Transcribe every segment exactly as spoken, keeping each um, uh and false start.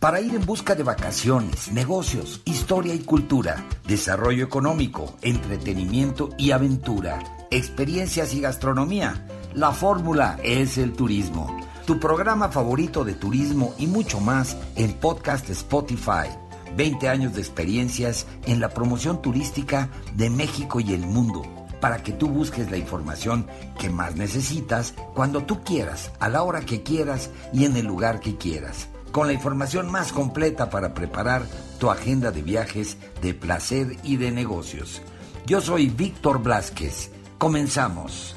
para ir en busca de vacaciones, negocios, historia y cultura, desarrollo económico, entretenimiento y aventura, experiencias y gastronomía. La fórmula es el turismo. Tu programa favorito de turismo y mucho más en Podcast Spotify. veinte años de experiencias en la promoción turística de México y el mundo, para que tú busques la información que más necesitas cuando tú quieras, a la hora que quieras y en el lugar que quieras, con la información más completa para preparar tu agenda de viajes, de placer y de negocios. Yo soy Víctor Blázquez. Comenzamos.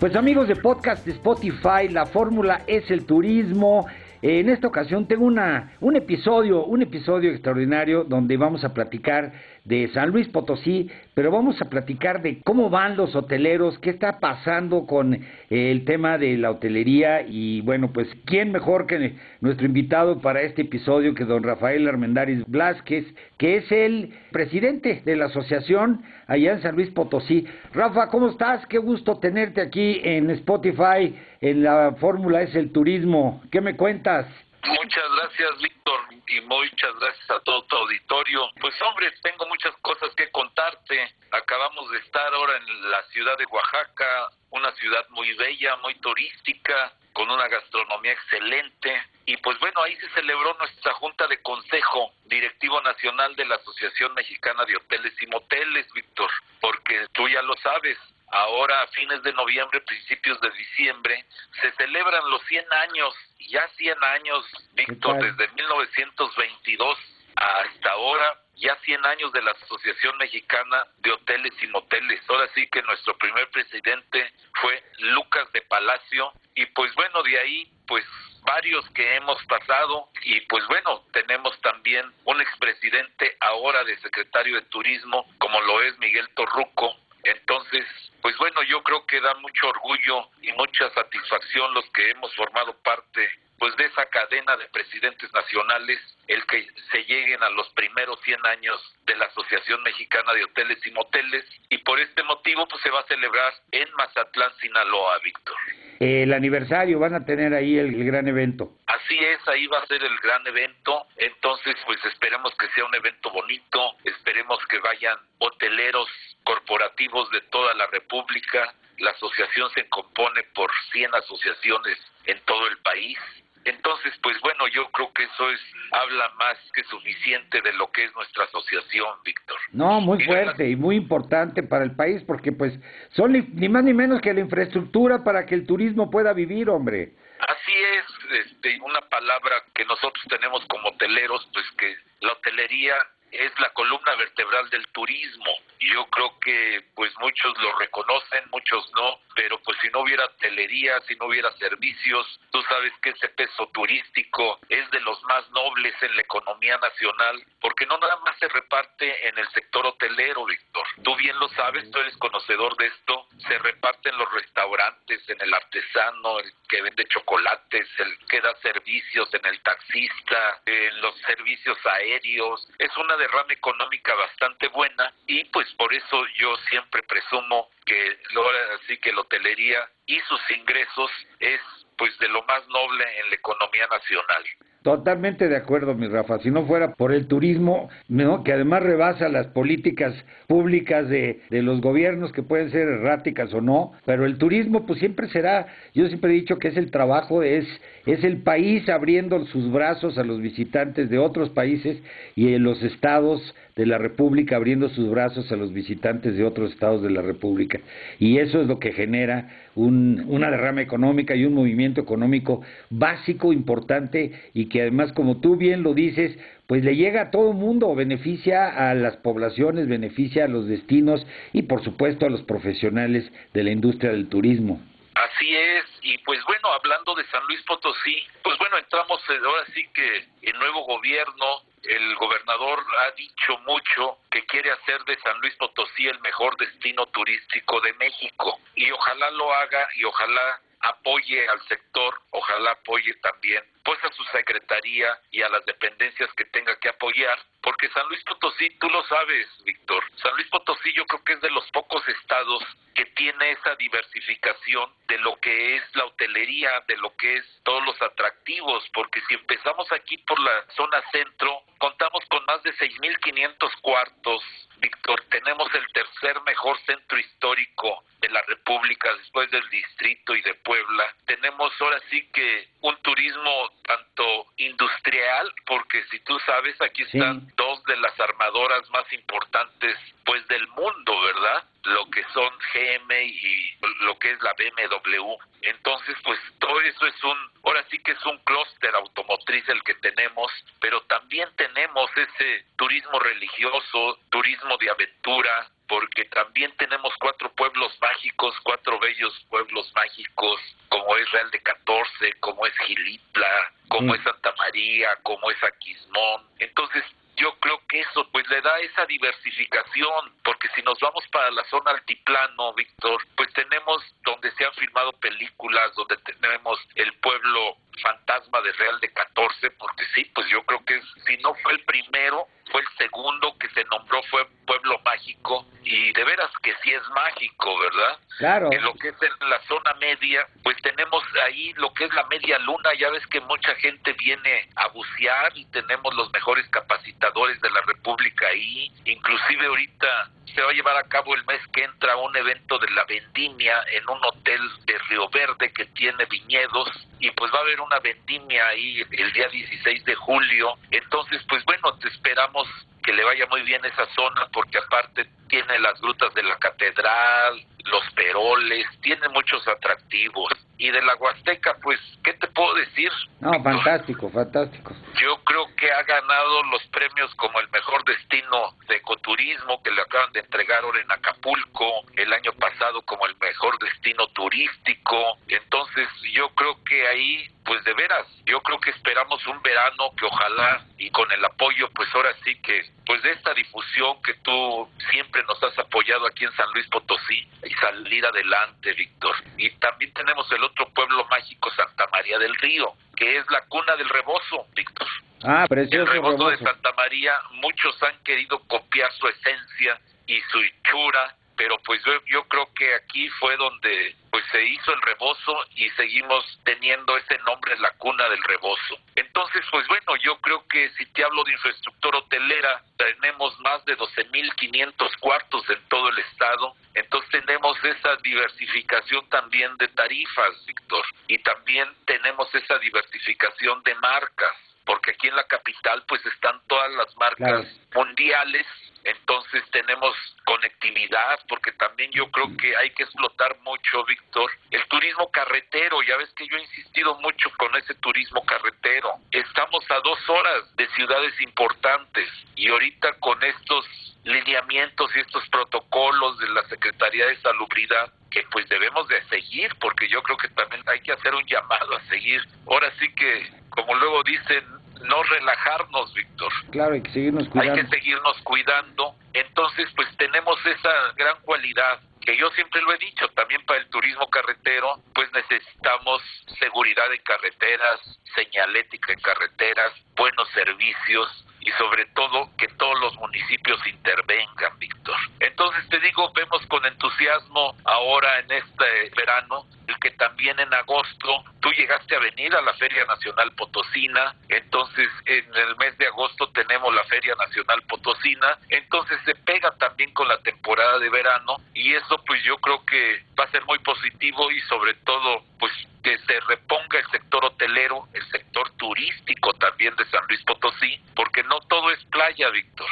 Pues amigos de Podcast Spotify, la fórmula es el turismo. En esta ocasión tengo una, un episodio, un episodio extraordinario donde vamos a platicar de San Luis Potosí, pero vamos a platicar de cómo van los hoteleros, qué está pasando con el tema de la hotelería y bueno, pues quién mejor que nuestro invitado para este episodio que don Rafael Armendáriz Blázquez, que es el presidente de la asociación allá en San Luis Potosí. Rafa, ¿cómo estás? Qué gusto tenerte aquí en Spotify, en la fórmula es el turismo. ¿Qué me cuentas? Muchas gracias, Víctor, y muchas gracias a todo tu auditorio. Pues hombre, tengo muchas cosas que contarte. Acabamos de estar ahora en la ciudad de Oaxaca, una ciudad muy bella, muy turística, con una gastronomía excelente. Y pues bueno, ahí se celebró nuestra Junta de Consejo Directivo Nacional de la Asociación Mexicana de Hoteles y Moteles, Víctor, porque tú ya lo sabes. Ahora, a fines de noviembre, principios de diciembre, se celebran los cien años, ya cien años, Víctor, desde mil novecientos veintidós hasta ahora, ya cien años de la Asociación Mexicana de Hoteles y Moteles. Ahora sí que nuestro primer presidente fue Lucas de Palacio, y pues bueno, de ahí, pues varios que hemos pasado, y pues bueno, tenemos también un expresidente ahora de secretario de Turismo, como lo es Miguel Torruco. Entonces, pues bueno, yo creo que da mucho orgullo y mucha satisfacción los que hemos formado parte pues de esa cadena de presidentes nacionales, el que se lleguen a los primeros cien años de la Asociación Mexicana de Hoteles y Moteles, y por este motivo pues se va a celebrar en Mazatlán, Sinaloa, Víctor. El aniversario, van a tener ahí el, el gran evento. Así es, ahí va a ser el gran evento, entonces pues esperemos que sea un evento bonito, esperemos que vayan hoteleros corporativos de toda la República. La asociación se compone por cien asociaciones en todo el país. Entonces, pues bueno, yo creo que eso es habla más que suficiente de lo que es nuestra asociación, Víctor. No, muy fuerte y muy importante para el país, porque pues son ni más ni menos que la infraestructura para que el turismo pueda vivir, hombre. Así es, este, una palabra que nosotros tenemos como hoteleros, pues que la hotelería es la columna vertebral del turismo. Yo creo que pues muchos lo reconocen, muchos no, pero pues si no hubiera hotelería, si no hubiera servicios, tú sabes que ese peso turístico es de los más nobles en la economía nacional, porque no nada más se reparte en el sector hotelero, Víctor. Tú bien lo sabes, tú eres conocedor de esto, se reparte en los restaurantes, en el artesano, el que vende chocolates, el que da servicios, en el taxista, en los servicios aéreos. Es una derrama económica bastante buena y pues por eso yo siempre presumo que ahora sí que la hotelería y sus ingresos es pues de lo más noble en la economía nacional. Totalmente de acuerdo, mi Rafa. Si no fuera por el turismo, ¿no?, que además rebasa las políticas públicas de, de los gobiernos, que pueden ser erráticas o no, pero el turismo pues siempre será, yo siempre he dicho que es el trabajo, es, es el país abriendo sus brazos a los visitantes de otros países y en los estados de la República abriendo sus brazos a los visitantes de otros estados de la República. Y eso es lo que genera un, una derrama económica y un movimiento económico básico, importante, y que además, como tú bien lo dices, pues le llega a todo mundo, beneficia a las poblaciones, beneficia a los destinos y por supuesto a los profesionales de la industria del turismo. Así es, y pues bueno, hablando de San Luis Potosí, pues bueno, entramos ahora sí que el nuevo gobierno. El gobernador ha dicho mucho que quiere hacer de San Luis Potosí el mejor destino turístico de México, y ojalá lo haga y ojalá apoye al sector, ojalá apoye también pues a su secretaría y a las dependencias que tenga que apoyar, porque San Luis Potosí, tú lo sabes, Víctor, San Luis Potosí yo creo que es de los pocos estados que tiene tiene esa diversificación de lo que es la hotelería, de lo que es todos los atractivos, porque si empezamos aquí por la zona centro, contamos con más de seis mil quinientos cuartos, Víctor, tenemos el tercer mejor centro histórico de la República, después del Distrito y de Puebla. Tenemos ahora sí que un turismo tanto industrial, porque si tú sabes, aquí están sí. dos de las armadoras más importantes pues del mundo, ¿verdad? Lo que son G M y lo que es la B M W. Entonces, pues todo eso es un, ahora sí que es un clúster automotriz el que tenemos, pero también tenemos ese turismo religioso, turismo de aventura, porque también tenemos cuatro pueblos mágicos, cuatro bellos pueblos mágicos, como es Real de Catorce, como es Xilitla, como mm. es Santa María, como es Aquismón. Entonces, yo creo que eso pues le da esa diversificación, porque si nos vamos para la zona altiplano, Víctor, pues tenemos donde se han filmado películas, donde tenemos el pueblo fantasma de Real de Catorce, porque sí, pues yo creo que si no fue el primero, fue el segundo que se nombró, fue pueblo mágico, y de veras que sí es mágico, ¿verdad? Claro. En lo que es en la zona media, pues tenemos ahí lo que es la media luna, ya ves que mucha gente viene a bucear y tenemos los mejores capacitadores de la República ahí, inclusive ahorita se va a llevar a cabo el mes que entra un evento de la vendimia en un hotel de Río Verde que tiene viñedos, y pues va a haber una vendimia ahí el día dieciséis de julio, entonces pues bueno, te esperamos que le vaya muy bien esa zona, porque aparte tiene las grutas de la catedral, los peroles, tiene muchos atractivos. Y de la Huasteca, pues, ¿qué te puedo decir? No, fantástico, fantástico. Yo creo que ha ganado los premios como el mejor destino de ecoturismo, que le acaban de entregar ahora en Acapulco, el año pasado como el mejor destino turístico. Entonces, yo creo que ahí, pues de veras, yo creo que esperamos un verano que ojalá, y con el apoyo, pues ahora sí que, pues de esta difusión que tú siempre nos has apoyado aquí en San Luis Potosí, y salir adelante, Víctor. Y también tenemos el otro otro pueblo mágico, Santa María del Río, que es la cuna del rebozo, Víctor. Ah, precioso. El rebozo, rebozo de Santa María, muchos han querido copiar su esencia y su hechura, pero pues yo, yo creo que aquí fue donde pues se hizo el rebozo y seguimos teniendo ese nombre, la cuna del rebozo. Entonces, pues bueno, yo creo que si te hablo de infraestructura hotelera, tenemos más de doce mil quinientos cuartos en todo el estado. Entonces tenemos esa diversificación también de tarifas, Víctor, y también tenemos esa diversificación de marcas, porque aquí en la capital pues están todas las marcas claro. mundiales, entonces tenemos conectividad, porque también yo creo que hay que explotar mucho, Víctor, el turismo carretero, ya ves que yo he insistido mucho con ese turismo carretero, estamos a dos horas de ciudades importantes, y ahorita con estos lineamientos y estos protocolos de la Secretaría de Salubridad, que pues debemos de seguir, porque yo creo que también hay que hacer un llamado a seguir, ahora sí que, como luego dicen, no relajarnos, Víctor. Claro, hay que seguirnos cuidando. Hay que seguirnos cuidando. Entonces, pues tenemos esa gran cualidad, que yo siempre lo he dicho, también para el turismo carretero, pues necesitamos seguridad en carreteras, señalética en carreteras, buenos servicios, y sobre todo que todos los municipios intervengan, Víctor. Entonces te digo, vemos con entusiasmo ahora en este verano, el que también en agosto, tú llegaste a venir a la Feria Nacional Potosina, entonces en el mes de agosto tenemos la Feria Nacional Potosina, entonces se pega también con la temporada de verano, y eso pues yo creo que va a ser muy positivo, y sobre todo pues que se reponga el sector hotelero, el sector turístico también de San Luis Potosí, porque no todo es playa, Víctor.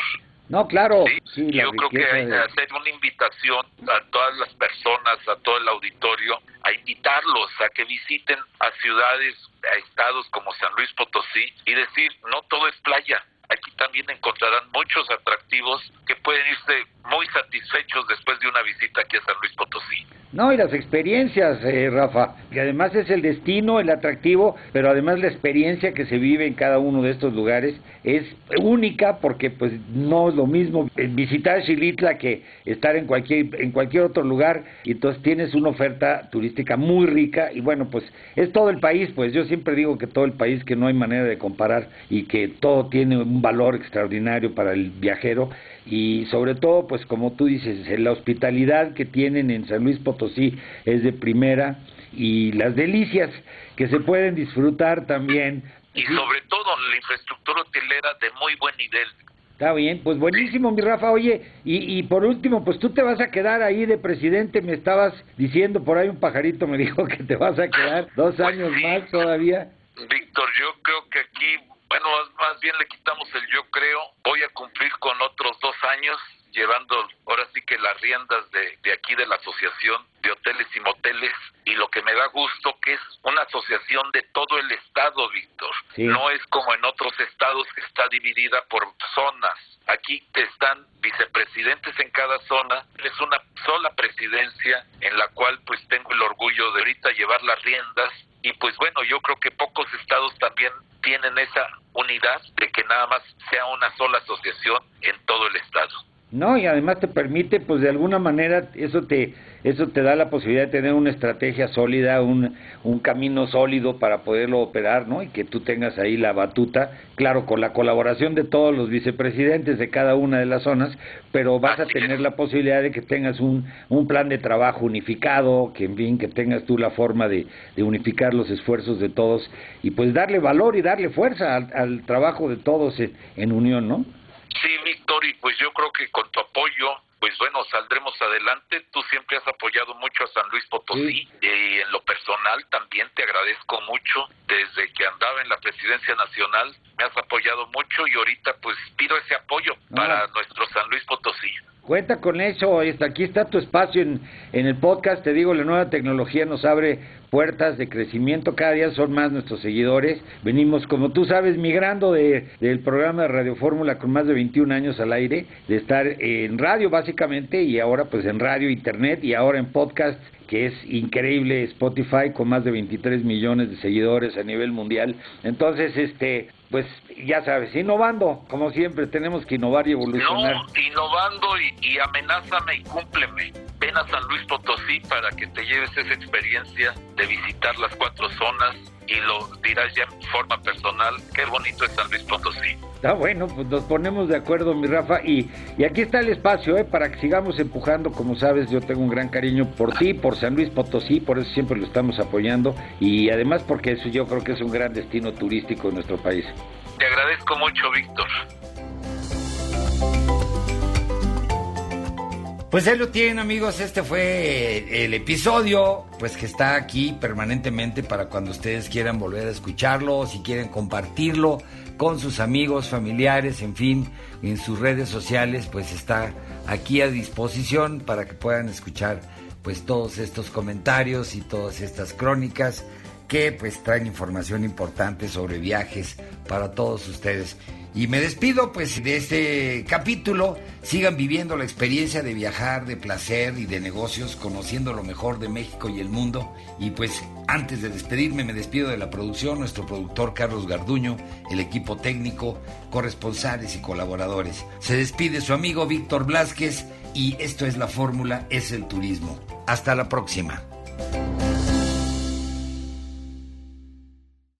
No, claro. ¿Sí? Sí, yo creo que hay que de... hacer una invitación a todas las personas, a todo el auditorio, a invitarlos a que visiten a ciudades, a estados como San Luis Potosí, y decir, no todo es playa. Aquí también encontrarán muchos atractivos que pueden irse muy satisfechos después de una visita aquí a San Luis Potosí. No, y las experiencias, eh, Rafa, que además es el destino, el atractivo, pero además la experiencia que se vive en cada uno de estos lugares es única, porque pues no es lo mismo visitar Xilitla que estar en cualquier en cualquier otro lugar, y entonces tienes una oferta turística muy rica, y bueno, pues es todo el país, pues yo siempre digo que todo el país, que no hay manera de comparar, y que todo tiene un valor extraordinario para el viajero, y sobre todo, pues como tú dices, la hospitalidad que tienen en San Luis Potosí es de primera, y las delicias que se pueden disfrutar también. Y sobre todo la infraestructura hotelera de muy buen nivel. Está bien, pues buenísimo, mi Rafa. Oye, y, y por último, pues tú te vas a quedar ahí de presidente, me estabas diciendo, por ahí un pajarito me dijo que te vas a quedar dos pues años sí. más todavía. Víctor, yo creo que aquí, bueno, más bien le quitamos el yo creo, voy a cumplir con otros dos años, llevando ahora sí que las riendas de, de aquí de la Asociación de Hoteles y Moteles, y lo que me da gusto que es una asociación de todo el estado, Víctor. Sí. No es como en otros estados que está dividida por zonas. Aquí están vicepresidentes en cada zona, es una sola presidencia en la cual pues tengo el orgullo de ahorita llevar las riendas, y pues bueno, yo creo que pocos estados también tienen esa unidad de que nada más sea una sola asociación en todo el estado. No, y además te permite, pues de alguna manera, eso te eso te da la posibilidad de tener una estrategia sólida, un, un camino sólido para poderlo operar, ¿no? Y que tú tengas ahí la batuta, claro, con la colaboración de todos los vicepresidentes de cada una de las zonas, pero vas Así a tener es. la posibilidad de que tengas un, un plan de trabajo unificado, que en fin, que tengas tú la forma de, de unificar los esfuerzos de todos y pues darle valor y darle fuerza al, al trabajo de todos en, en unión, ¿no? Sí, Víctor, y pues yo creo que con tu apoyo, pues bueno, saldremos adelante. Tú siempre has apoyado mucho a San Luis Potosí, sí. Y en lo personal también te agradezco mucho. Desde que andaba en la presidencia nacional me has apoyado mucho y ahorita pues pido ese apoyo ah. para nuestro San Luis Potosí. Cuenta con eso, aquí está tu espacio en, en el podcast, te digo, la nueva tecnología nos abre puertas de crecimiento, cada día son más nuestros seguidores, venimos, como tú sabes, migrando de, del programa de Radio Fórmula con más de veintiún años al aire, de estar en radio básicamente y ahora pues en radio, internet y ahora en podcast, que es increíble, Spotify con más de veintitrés millones de seguidores a nivel mundial. Entonces, este, pues ya sabes, innovando, como siempre, tenemos que innovar y evolucionar. No, innovando y, y amenázame y cúmpleme. Ven a San Luis Potosí para que te lleves esa experiencia de visitar las cuatro zonas y lo dirás ya en forma personal, qué bonito es San Luis Potosí. Está bueno, pues nos ponemos de acuerdo, mi Rafa, y, y aquí está el espacio, ¿eh? Para que sigamos empujando, como sabes, yo tengo un gran cariño por ti, por San Luis Potosí, por eso siempre lo estamos apoyando, y además porque eso yo creo que es un gran destino turístico en nuestro país. Te agradezco mucho, Víctor. Pues ahí lo tienen, amigos, este fue el episodio, pues que está aquí permanentemente para cuando ustedes quieran volver a escucharlo, si quieren compartirlo con sus amigos, familiares, en fin, en sus redes sociales, pues está aquí a disposición para que puedan escuchar pues todos estos comentarios y todas estas crónicas que pues traen información importante sobre viajes para todos ustedes. Y me despido pues de este capítulo. Sigan viviendo la experiencia de viajar, de placer y de negocios, conociendo lo mejor de México y el mundo. Y pues antes de despedirme me despido de la producción, nuestro productor Carlos Garduño, el equipo técnico, corresponsales y colaboradores. Se despide su amigo Víctor Blázquez y esto es La Fórmula, es el turismo. Hasta la próxima.